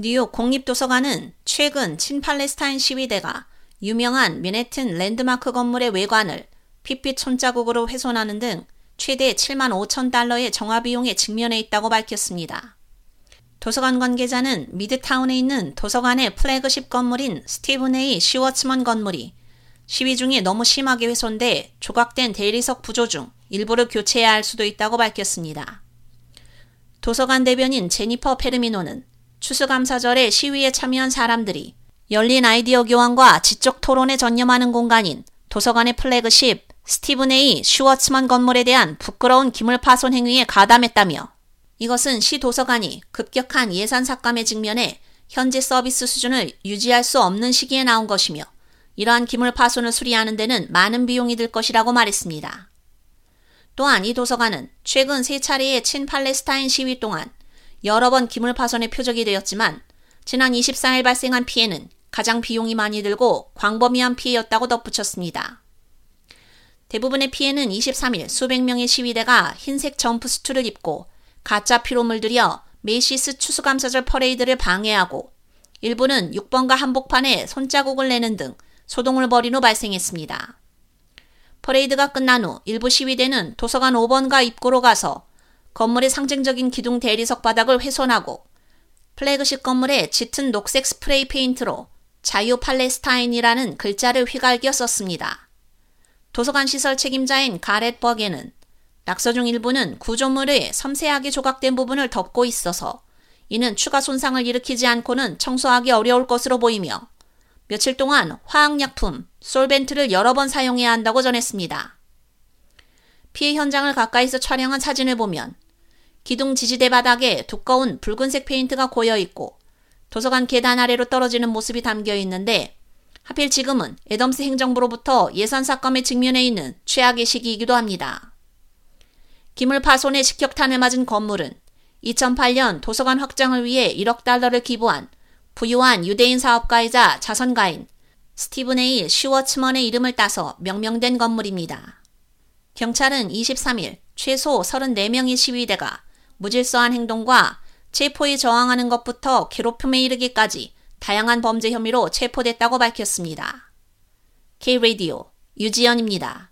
뉴욕 공립도서관은 최근 친팔레스타인 시위대가 유명한 맨해튼 랜드마크 건물의 외관을 핏빛 손자국으로 훼손하는 등 최대 75,000달러의 정화비용에 직면해 있다고 밝혔습니다. 도서관 관계자는 미드타운에 있는 도서관의 플래그십 건물인 스티븐 A. 슈워츠먼 건물이 시위 중에 너무 심하게 훼손돼 조각된 대리석 구조 중 일부를 교체해야 할 수도 있다고 밝혔습니다. 도서관 대변인 제니퍼 페르미노는 추수감사절에 시위에 참여한 사람들이 열린 아이디어 교환과 지적 토론에 전념하는 공간인 도서관의 플래그십 스티븐 A. 슈워츠먼 건물에 대한 부끄러운 기물 파손 행위에 가담했다며 이것은 시 도서관이 급격한 예산 삭감에 직면해 현재 서비스 수준을 유지할 수 없는 시기에 나온 것이며 이러한 기물 파손을 수리하는 데는 많은 비용이 들 것이라고 말했습니다. 또한 이 도서관은 최근 3차례의 친팔레스타인 시위 동안 여러 번 기물 파손의 표적이 되었지만 지난 24일 발생한 피해는 가장 비용이 많이 들고 광범위한 피해였다고 덧붙였습니다. 대부분의 피해는 23일 수백 명의 시위대가 흰색 점프수트를 입고 가짜 피로물 들여 메이시스 추수감사절 퍼레이드를 방해하고 일부는 6번가 한복판에 손자국을 내는 등 소동을 벌인 후 발생했습니다. 퍼레이드가 끝난 후 일부 시위대는 도서관 5번가 입구로 가서 건물의 상징적인 기둥 대리석 바닥을 훼손하고 플래그십 건물에 짙은 녹색 스프레이 페인트로 자유 팔레스타인이라는 글자를 휘갈겨 썼습니다. 도서관 시설 책임자인 가렛 버게는 낙서 중 일부는 구조물의 섬세하게 조각된 부분을 덮고 있어서 이는 추가 손상을 일으키지 않고는 청소하기 어려울 것으로 보이며 며칠 동안 화학약품, 솔벤트를 여러 번 사용해야 한다고 전했습니다. 피해 현장을 가까이서 촬영한 사진을 보면 기둥 지지대 바닥에 두꺼운 붉은색 페인트가 고여있고 도서관 계단 아래로 떨어지는 모습이 담겨있는데 하필 지금은 애덤스 행정부로부터 예산 삭감에 직면해 있는 최악의 시기이기도 합니다. 기물 파손의 직격탄을 맞은 건물은 2008년 도서관 확장을 위해 1억 달러를 기부한 부유한 유대인 사업가이자 자선가인 스티븐 A. 슈워츠먼의 이름을 따서 명명된 건물입니다. 경찰은 23일 최소 34명의 시위대가 무질서한 행동과 체포에 저항하는 것부터 괴롭힘에 이르기까지 다양한 범죄 혐의로 체포됐다고 밝혔습니다. K-Radio 유지연입니다.